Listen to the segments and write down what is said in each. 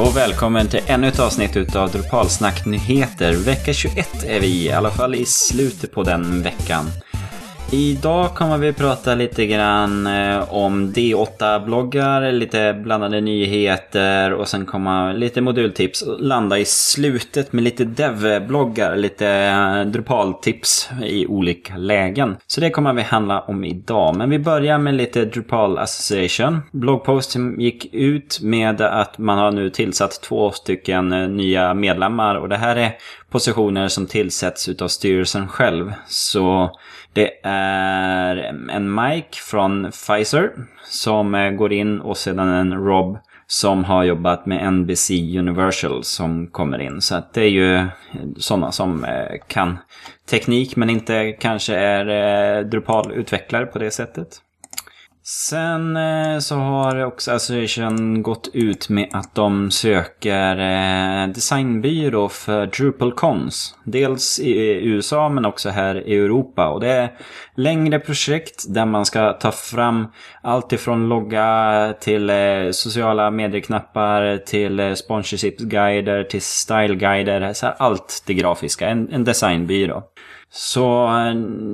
och välkommen till ännu ett avsnitt utav Drupalsnack nyheter. Vecka 21 är vi i alla fall i slutet på den veckan. Idag kommer vi prata lite grann om D8-bloggar, lite blandade nyheter och sen komma lite modultips och landa i slutet med lite dev-bloggar, lite Drupal-tips i olika lägen. Så det kommer vi handla om idag, men vi börjar med lite Drupal Association. Bloggposten gick ut med att man har nu tillsatt 2 stycken nya medlemmar och det här är positioner som tillsätts utav styrelsen själv. Så det är en Mike från Pfizer som går in och sedan en Rob som har jobbat med NBC Universal som kommer in. Så att det är ju sådana som kan teknik men inte kanske är Drupal-utvecklare på det sättet. Sen så har också Association gått ut med att de söker designbyrå för Drupalcons. Dels i USA men också här i Europa. Och det är längre projekt där man ska ta fram allt ifrån logga till sociala medieknappar till sponsorshipsguider till styleguider. Så här allt det grafiska. En designbyrå. Så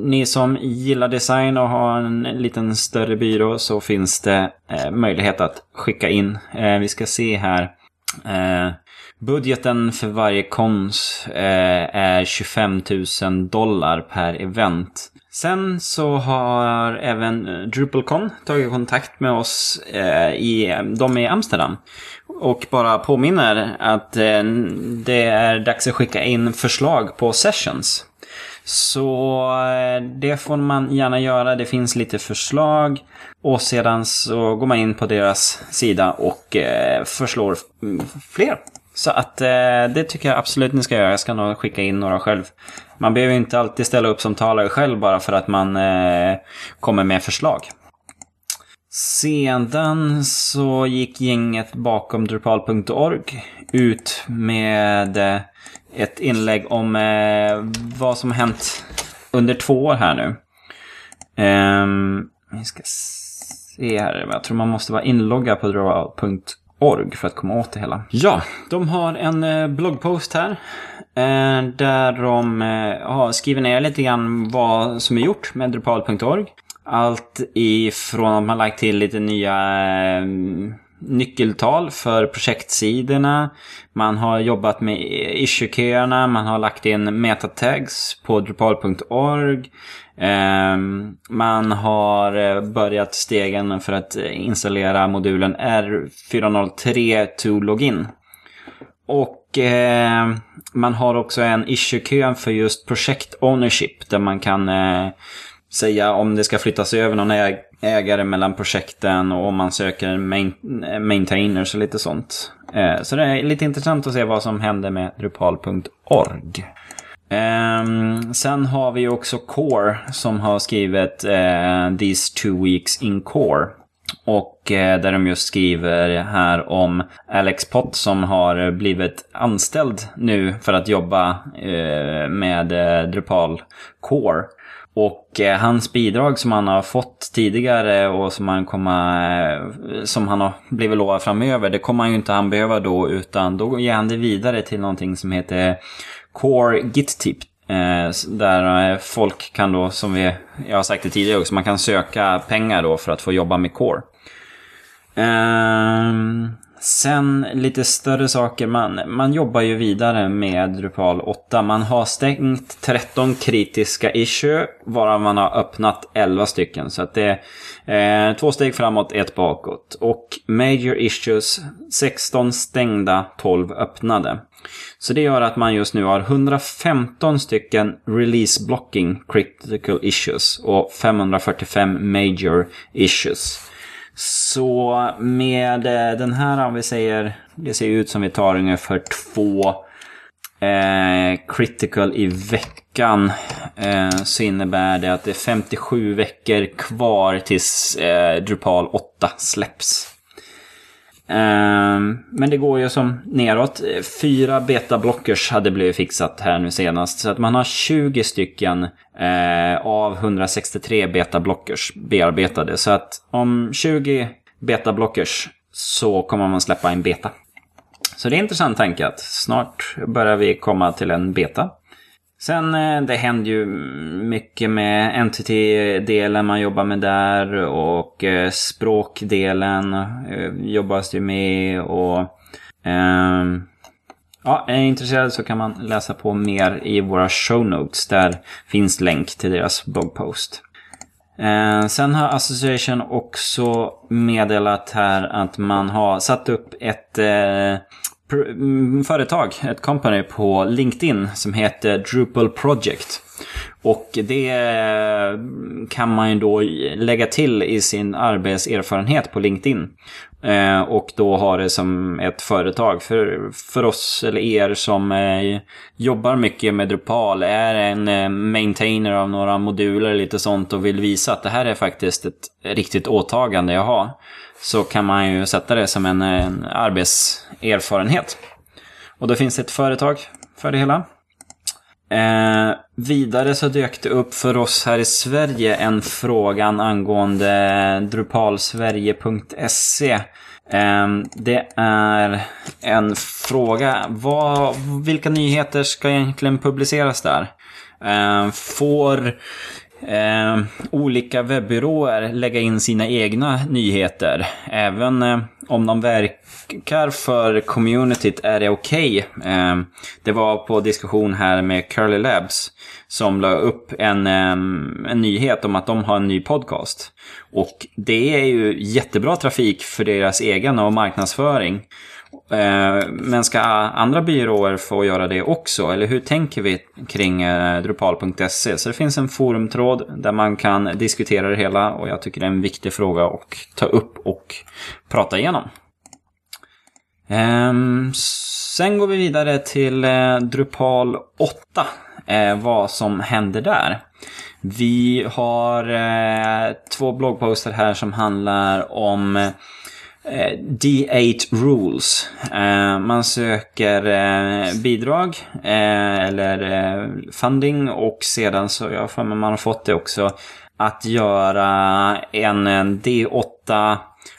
ni som gillar design och har en liten större byrå så finns det möjlighet att skicka in. Vi ska se här. Budgeten för varje kons är $25,000 per event. Sen så har även Drupalcon tagit kontakt med oss i Amsterdam. Och bara påminner att det är dags att skicka in förslag på sessions. Så det får man gärna göra, det finns lite förslag och sedan så går man in på deras sida och förslår fler. Så att det tycker jag absolut ni ska göra, jag ska nog skicka in några själv. Man behöver inte alltid ställa upp som talare själv bara för att man kommer med förslag. Sedan så gick gänget bakom Drupal.org ut med ett inlägg om vad som har hänt under 2 år här nu. Vi ska se här. Jag tror man måste vara inloggad på Drupal.org för att komma åt det hela. Ja, de har en bloggpost här. Där de skriver ner lite grann vad som är gjort med Drupal.org. Allt ifrån att man lagt till lite nya nyckeltal för projektsidorna. Man har jobbat med issue-köerna. Man har lagt in metatags på Drupal.org. Man har börjat stegen för att installera modulen R403 to login. Och man har också en issue-kö för just projekt ownership där man kan säga om det ska flyttas över någon ägare mellan projekten och om man söker maintainers och lite sånt. Så det är lite intressant att se vad som händer med Drupal.org. Sen har vi också Core som har skrivit These 2 weeks in Core. Och där de just skriver här om Alex Potts som har blivit anställd nu för att jobba med Drupal Core. Och hans bidrag som han har fått tidigare och som han har blivit lovad framöver, det kommer han ju inte han behöva då, utan då ger han det vidare till någonting som heter Core Gittip. Där folk kan då, som jag har sagt det tidigare också, man kan söka pengar då för att få jobba med Core. Sen lite större saker, man jobbar ju vidare med Drupal 8. Man har stängt 13 kritiska issue, varav man har öppnat 11 stycken. Så att det är 2 steg framåt, 1 bakåt. Och major issues, 16 stängda, 12 öppnade. Så det gör att man just nu har 115 stycken release blocking critical issues och 545 major issues. Så med den här, om vi säger, det ser ut som vi tar ungefär 2 critical i veckan, så innebär det att det är 57 veckor kvar tills Drupal 8 släpps. Men det går ju som neråt. 4 betablockers hade blivit fixat här nu senast. Så att man har 20 stycken av 163 betablockers bearbetade. Så att om 20 betablockers så kommer man släppa en beta. Så det är intressant tanke att snart börjar vi komma till en beta. Sen det händer ju mycket med entity-delen man jobbar med där, och språkdelen jobbas ju med, och ja, är intresserad så kan man läsa på mer i våra show notes. Där finns länk till deras bloggpost. Sen har Association också meddelat här att man har satt upp ett företag, ett company på LinkedIn som heter Drupal Project. Och det kan man ju då lägga till i sin arbetserfarenhet på LinkedIn. Och då har det som ett företag för oss eller er som jobbar mycket med Drupal, är en maintainer av några moduler och lite sånt och vill visa att det här är faktiskt ett riktigt åtagande jag har, så kan man ju sätta det som en arbetserfarenhet. Och då finns det ett företag för det hela. Vidare så dök det upp för oss här i Sverige en frågan angående DrupalSverige.se. Det är en fråga, vilka nyheter ska egentligen publiceras där? Får olika webbyråer lägga in sina egna nyheter? Även om de verkar för communityt, är det okej? Det var på diskussion här med Curly Labs som la upp en nyhet om att de har en ny podcast. Och det är ju jättebra trafik för deras egen och marknadsföring. Men ska andra byråer få göra det också? Eller hur tänker vi kring Drupal.se? Så det finns en forumtråd där man kan diskutera det hela, och jag tycker det är en viktig fråga att ta upp och prata igenom. Sen går vi vidare till Drupal 8. Vad som händer där. Vi har två bloggposter här som handlar om D8 rules. Man söker bidrag eller funding, och sedan så jag för mig man har fått det också att göra en D8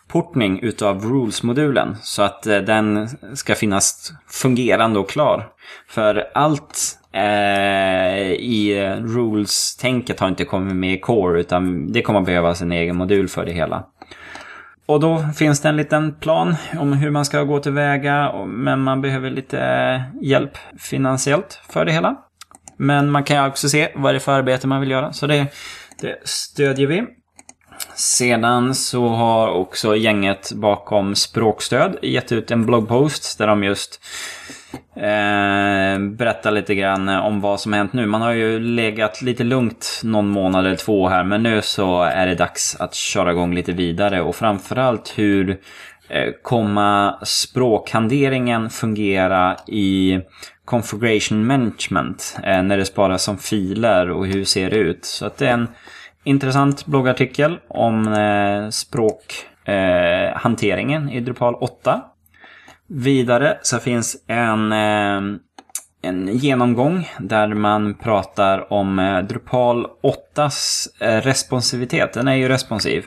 portning utav rules-modulen så att den ska finnas fungerande och klar. För allt i rules-tänket har inte kommit med i core, utan det kommer behövas en egen modul för det hela. Och då finns det en liten plan om hur man ska gå tillväga, men man behöver lite hjälp finansiellt för det hela. Men man kan ju också se vad det är för arbete man vill göra, så det stödjer vi. Sedan så har också gänget bakom Språkstöd gett ut en bloggpost där de just berättar lite grann om vad som har hänt nu. Man har ju legat lite lugnt någon månad eller två här, men nu så är det dags att köra igång lite vidare, och framförallt hur kommer språkhanteringen fungera i configuration management när det sparas som filer, och hur ser det ut? Så att det är en intressant bloggartikel om språkhanteringen i Drupal 8. Vidare så finns en genomgång där man pratar om Drupal 8:s responsivitet. Den är ju responsiv.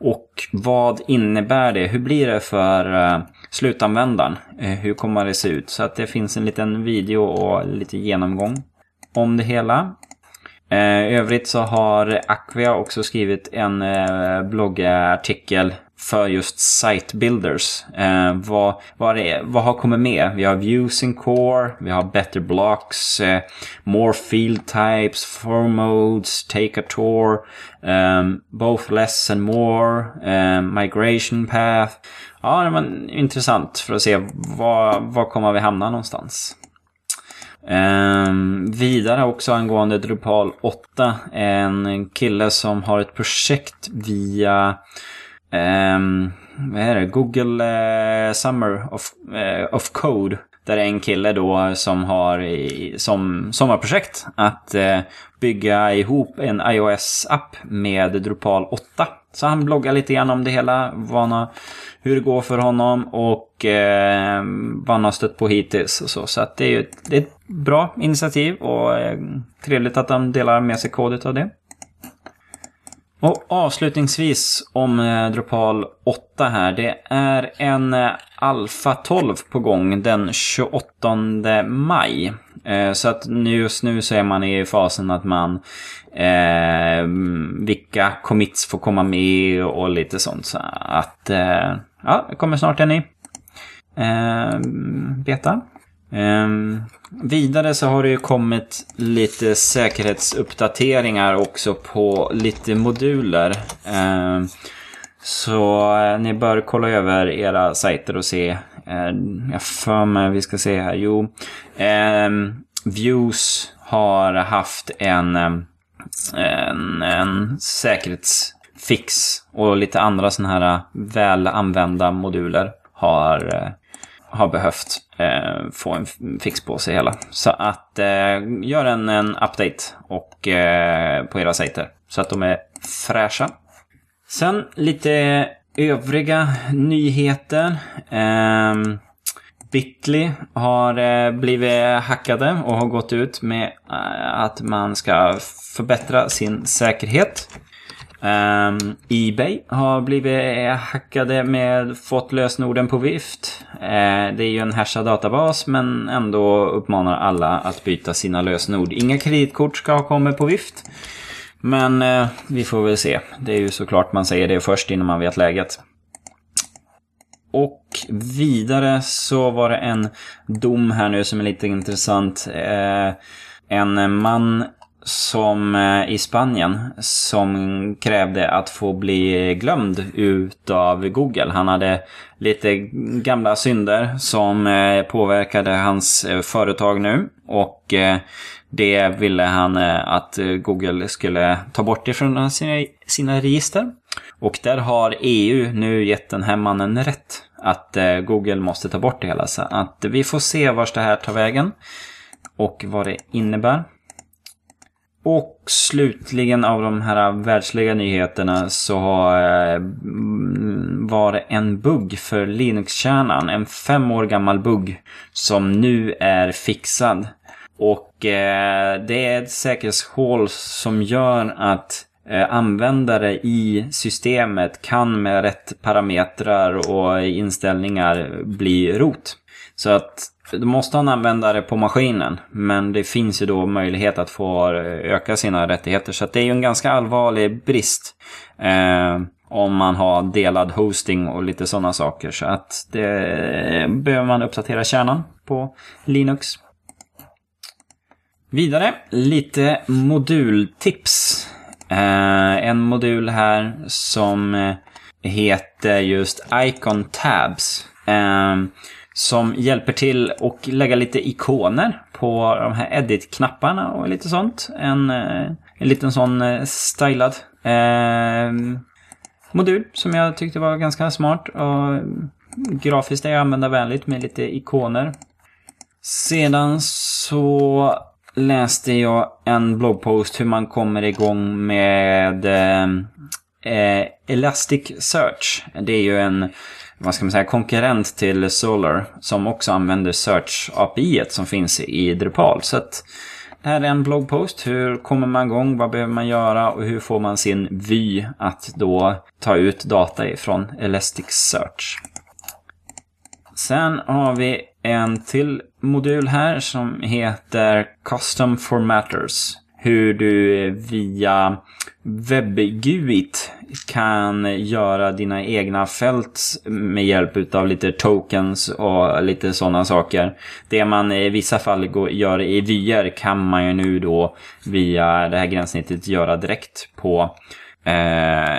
Och vad innebär det? Hur blir det för slutanvändaren? Hur kommer det se ut? Så att det finns en liten video och lite genomgång om det hela. I övrigt så har Akvia också skrivit en bloggartikel för just site builders. Vad har kommit med? Vi har Views in Core, vi har Better Blocks, More Field Types, Form Modes, Take a Tour, Both Less and More, Migration Path. Ja, det var intressant för att se vad kommer vi hamna någonstans. Vidare också angående Drupal 8, en kille som har ett projekt via Google Summer of Code, där är en kille då som har som sommarprojekt att bygga ihop en iOS-app med Drupal 8. Så han bloggar lite grann om det hela, hur det går för honom och vad han har stött på hittills och så att det är ett bra initiativ, och trevligt att han delar med sig kodet av det. Och avslutningsvis om Drupal 8 här. Det är en Alpha 12 på gång den 28 maj. Så att just nu så är man i fasen att man vilka commits får komma med och lite sånt. Så att ja, det kommer snart en ny beta. Vidare så har det ju kommit lite säkerhetsuppdateringar också på lite moduler. Så ni bör kolla över era sajter och se. Jag för mig, vi ska se här. Jo, Views har haft en säkerhetsfix och lite andra sådana här väl använda moduler har behövt få en fix på sig hela. Så att gör en update och på era sajter så att de är fräscha. Sen lite övriga nyheter. Bitly har blivit hackade och har gått ut med att man ska förbättra sin säkerhet. eBay har blivit hackade med fått lösenorden på vift. Det är ju en hashad databas, men ändå uppmanar alla att byta sina lösenord. Inga kreditkort ska komma på vift. Men vi får väl se. Det är ju såklart man säger det först innan man vet läget. Och vidare så var det en dom här nu som är lite intressant. En man som i Spanien som krävde att få bli glömd utav Google. Han hade lite gamla synder som påverkade hans företag nu, och det ville han att Google skulle ta bort ifrån sina register. Och där har EU nu gett den här mannen rätt att Google måste ta bort det hela. Så att vi får se vars det här tar vägen och vad det innebär. Och slutligen av de här världsliga nyheterna så var det en bugg för Linux-kärnan. En 5 år gammal bugg som nu är fixad. Och det är ett säkerhetshål som gör att användare i systemet kan med rätt parametrar och inställningar bli root. Så att du måste ha en användare på maskinen, men det finns ju då möjlighet att få öka sina rättigheter. Så att det är ju en ganska allvarlig brist om man har delad hosting och lite sådana saker. Så att det behöver man uppdatera kärnan på Linux. Vidare lite modultips. En modul här som heter just Icon Tabs. Som hjälper till och lägga lite ikoner på de här edit-knapparna och lite sånt. En liten sån stylad modul som jag tyckte var ganska smart. Och grafiskt är jag användarvänligt med lite ikoner. Sedan så läste jag en bloggpost hur man kommer igång med Elastic Search. Det är ju en, vad ska man säga, konkurrent till Solar som också använder Search API-et som finns i Drupal. Så att det här är en bloggpost. Hur kommer man igång? Vad behöver man göra? Och hur får man sin vy att då ta ut data ifrån Elastic Search? Sen har vi en till modul här som heter Custom Formatters. Hur du via WebGUIT kan göra dina egna fält med hjälp av lite tokens och lite sådana saker. Det man i vissa fall gör i vyer kan man ju nu då via det här gränssnittet göra direkt på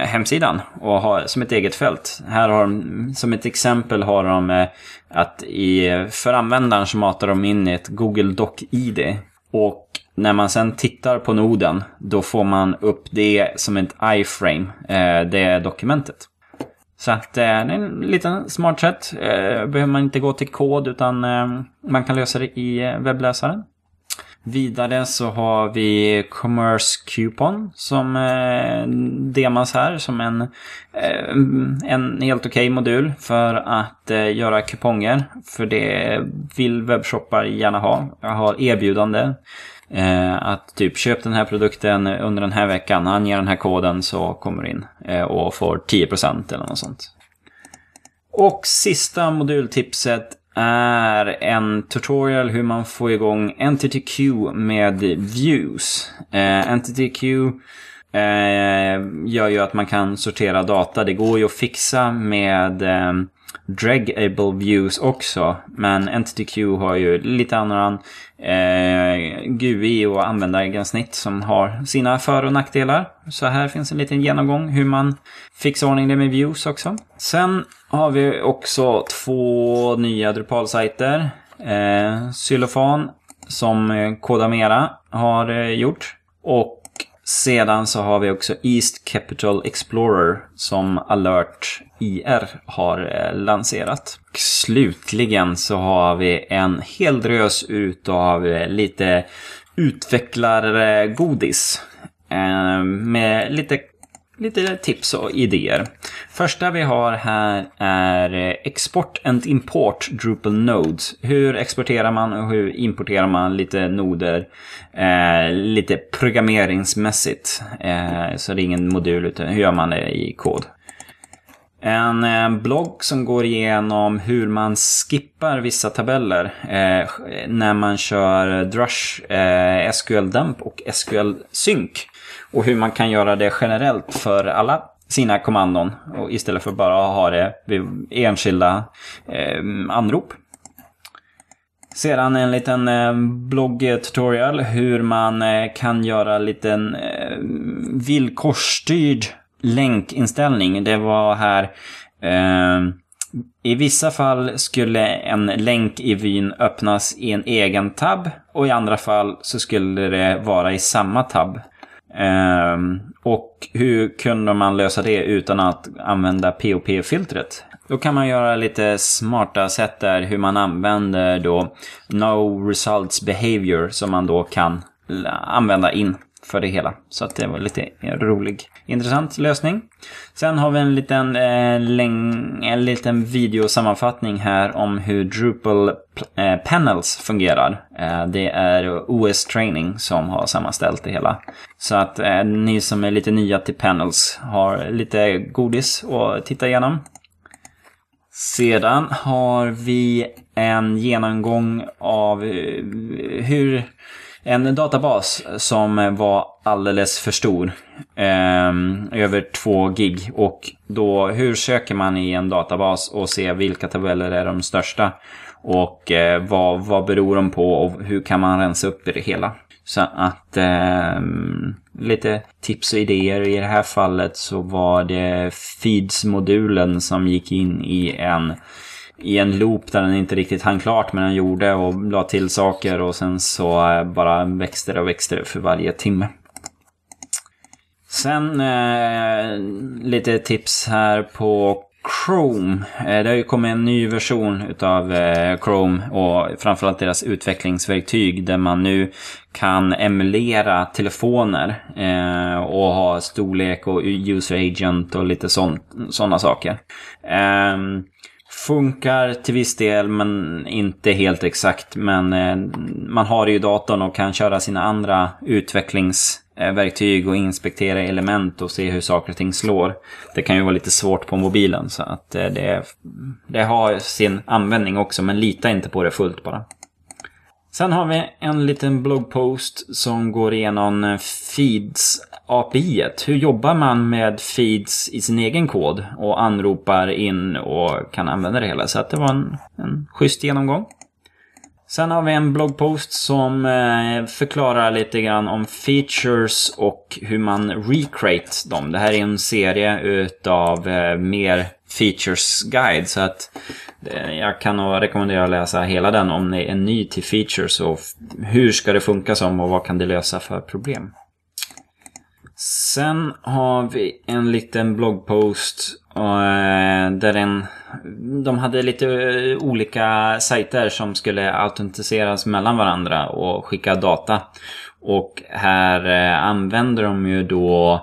hemsidan och ha som ett eget fält. Här har de, som ett exempel har de att för användaren så matar de in ett Google Doc-ID, och när man sen tittar på noden då får man upp det som ett iframe, det dokumentet. Så att det är en liten smart sätt. Behöver man inte gå till kod utan man kan lösa det i webbläsaren. Vidare så har vi Commerce Coupon som demas här som en helt okej modul för att göra kuponger. För det vill webbshoppar gärna ha. Jag har erbjudande. Att typ köp den här produkten under den här veckan, ange den här koden så kommer du in och får 10% eller något sånt. Och sista modultipset är en tutorial hur man får igång Entity Queue med Views. Entity Queue gör ju att man kan sortera data. Det går ju att fixa med draggable views också, men Entity Queue har ju lite annan GUI och användargränssnitt som har sina för- och nackdelar. Så här finns en liten genomgång hur man fixar ordning det med views också. Sen har vi också två nya Drupal-sajter. Xylofon som Kodamera har gjort, och sedan så har vi också East Capital Explorer som Alert IR har lanserat. Och slutligen så har vi en hel drös utav lite utvecklargodis med lite tips och idéer. Första vi har här är export and import Drupal nodes. Hur exporterar man och hur importerar man lite noder lite programmeringsmässigt. Så det är ingen modul utan hur gör man det i kod. En blogg som går igenom hur man skippar vissa tabeller när man kör Drush, SQL Dump och SQL Sync. Och hur man kan göra det generellt för alla sina kommandon och istället för bara ha det vid enskilda anrop. Sedan en liten bloggtutorial hur man kan göra liten villkorsstyrd länkinställning. Det var här i vissa fall skulle en länk i vyn öppnas i en egen tab och i andra fall så skulle det vara i samma tab. Och hur kunde man lösa det utan att använda POP-filtret? Då kan man göra lite smarta sätt där hur man använder då no results behavior som man då kan använda in för det hela. Så att det var lite rolig, intressant lösning. Sen har vi en liten videosammanfattning här om hur Drupal Panels fungerar. Det är OS Training som har sammanställt det hela. Så att ni som är lite nya till Panels har lite godis att titta igenom. Sedan har vi en genomgång av hur en databas som var alldeles för stor, över 2 gig, och då hur söker man i en databas och ser vilka tabeller är de största och vad beror de på och hur kan man rensa upp i det hela. Så att lite tips och idéer i det här fallet så var det feeds-modulen som gick in i en loop där den inte riktigt hann klart, men den gjorde och la till saker och sen så bara växte det för varje timme. Sen lite tips här på Chrome. Det har ju kommit en ny version utav Chrome och framförallt deras utvecklingsverktyg där man nu kan emulera telefoner och ha storlek och user agent och lite sådana saker. Funkar till viss del men inte helt exakt, men man har ju datorn och kan köra sina andra utvecklingsverktyg och inspektera element och se hur saker och ting slår. Det kan ju vara lite svårt på mobilen, så att det har sin användning också, men lita inte på det fullt bara. Sen har vi en liten bloggpost som går igenom feeds API-et. Hur jobbar man med feeds i sin egen kod och anropar in och kan använda det hela. Så att det var en schysst genomgång. Sen har vi en bloggpost som förklarar lite grann om features och hur man recreate dem. Det här är en serie utav mer features guide, så att jag kan nog rekommendera att läsa hela den om ni är ny till features och hur ska det funka som och vad kan det lösa för problem. Sen har vi en liten bloggpost där de hade lite olika sajter som skulle autentiseras mellan varandra och skicka data. Och här använder de ju då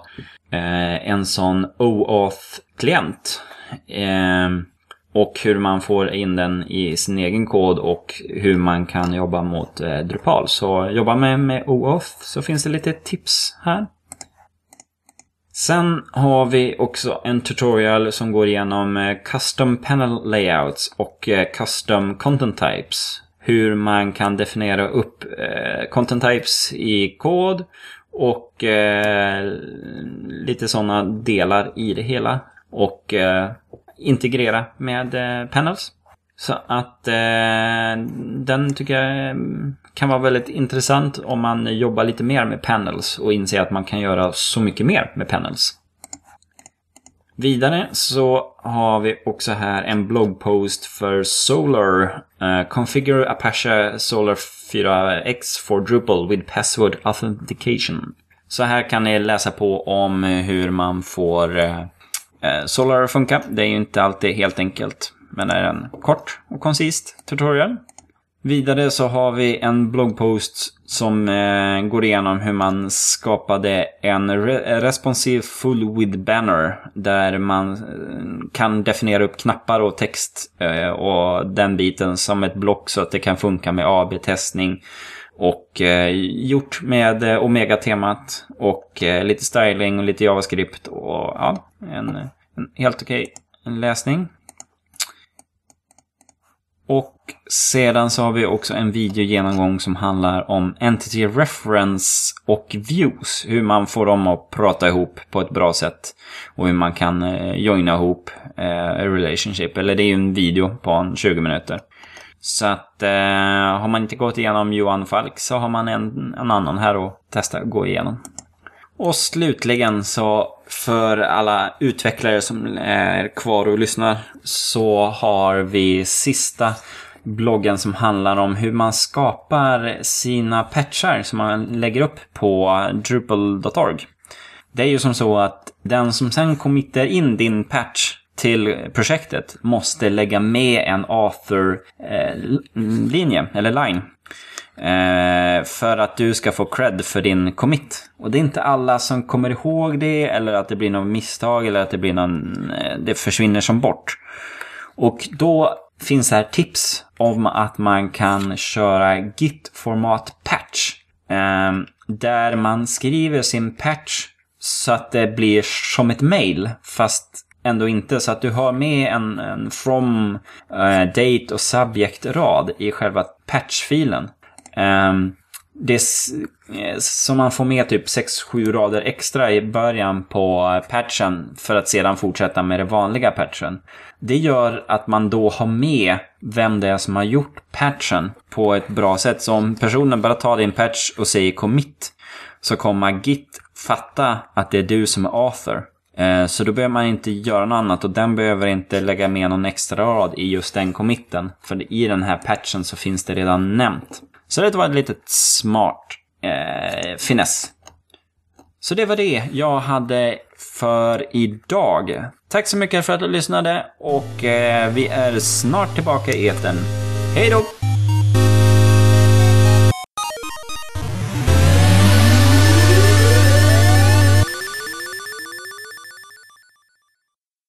en sån OAuth-klient. och hur man får in den i sin egen kod och hur man kan jobba mot Drupal. Så jobba med OAuth, så finns det lite tips här. Sen har vi också en tutorial som går igenom custom panel layouts och custom content types. Hur man kan definiera upp content types i kod och lite sådana delar i det hela. Och integrera med panels. Så att den tycker jag kan vara väldigt intressant om man jobbar lite mer med panels och inser att man kan göra så mycket mer med panels. Vidare så har vi också här en bloggpost för Solar. Configure Apache Solar 4X for Drupal with Password Authentication. Så här kan ni läsa på om hur man får Solar att funka. Det är ju inte alltid helt enkelt, men är en kort och koncist tutorial. Vidare så har vi en bloggpost som går igenom hur man skapade en responsive full width banner där man kan definiera upp knappar och text och den biten som ett block så att det kan funka med AB-testning och gjort med Omega-temat och lite styling och lite JavaScript och ja, en helt okej läsning. Och sedan så har vi också en videogenomgång som handlar om Entity Reference och Views. Hur man får dem att prata ihop på ett bra sätt. Och hur man kan joina ihop relationship. Eller det är ju en video på en 20 minuter. Så att har man inte gått igenom Johan Falk så har man en annan här att testa att gå igenom. Och slutligen så för alla utvecklare som är kvar och lyssnar så har vi sista bloggen som handlar om hur man skapar sina patchar som man lägger upp på Drupal.org. Det är ju som så att den som sen committar in din patch till projektet måste lägga med en author-linje eller line. För att du ska få cred för din commit. Och det är inte alla som kommer ihåg det, eller att det blir något misstag, eller att det blir någon, det försvinner som bort. Och då finns här tips om att man kan köra git-format patch, där man skriver sin patch så att det blir som ett mail, fast ändå inte, så att du har med en from, date och subject-rad i själva patchfilen. Det som man får med typ 6-7 rader extra i början på patchen för att sedan fortsätta med det vanliga patchen. Det gör att man då har med vem det är som har gjort patchen på ett bra sätt. Så om personen bara tar din patch och säger commit så kommer git fatta att det är du som är author. Så då behöver man inte göra något annat och den behöver inte lägga med någon extra rad i just den committen. För i den här patchen så finns det redan nämnt. Så det var ett litet smart finess. Så det var det jag hade för idag. Tack så mycket för att du lyssnade och vi är snart tillbaka i etern. Hej då!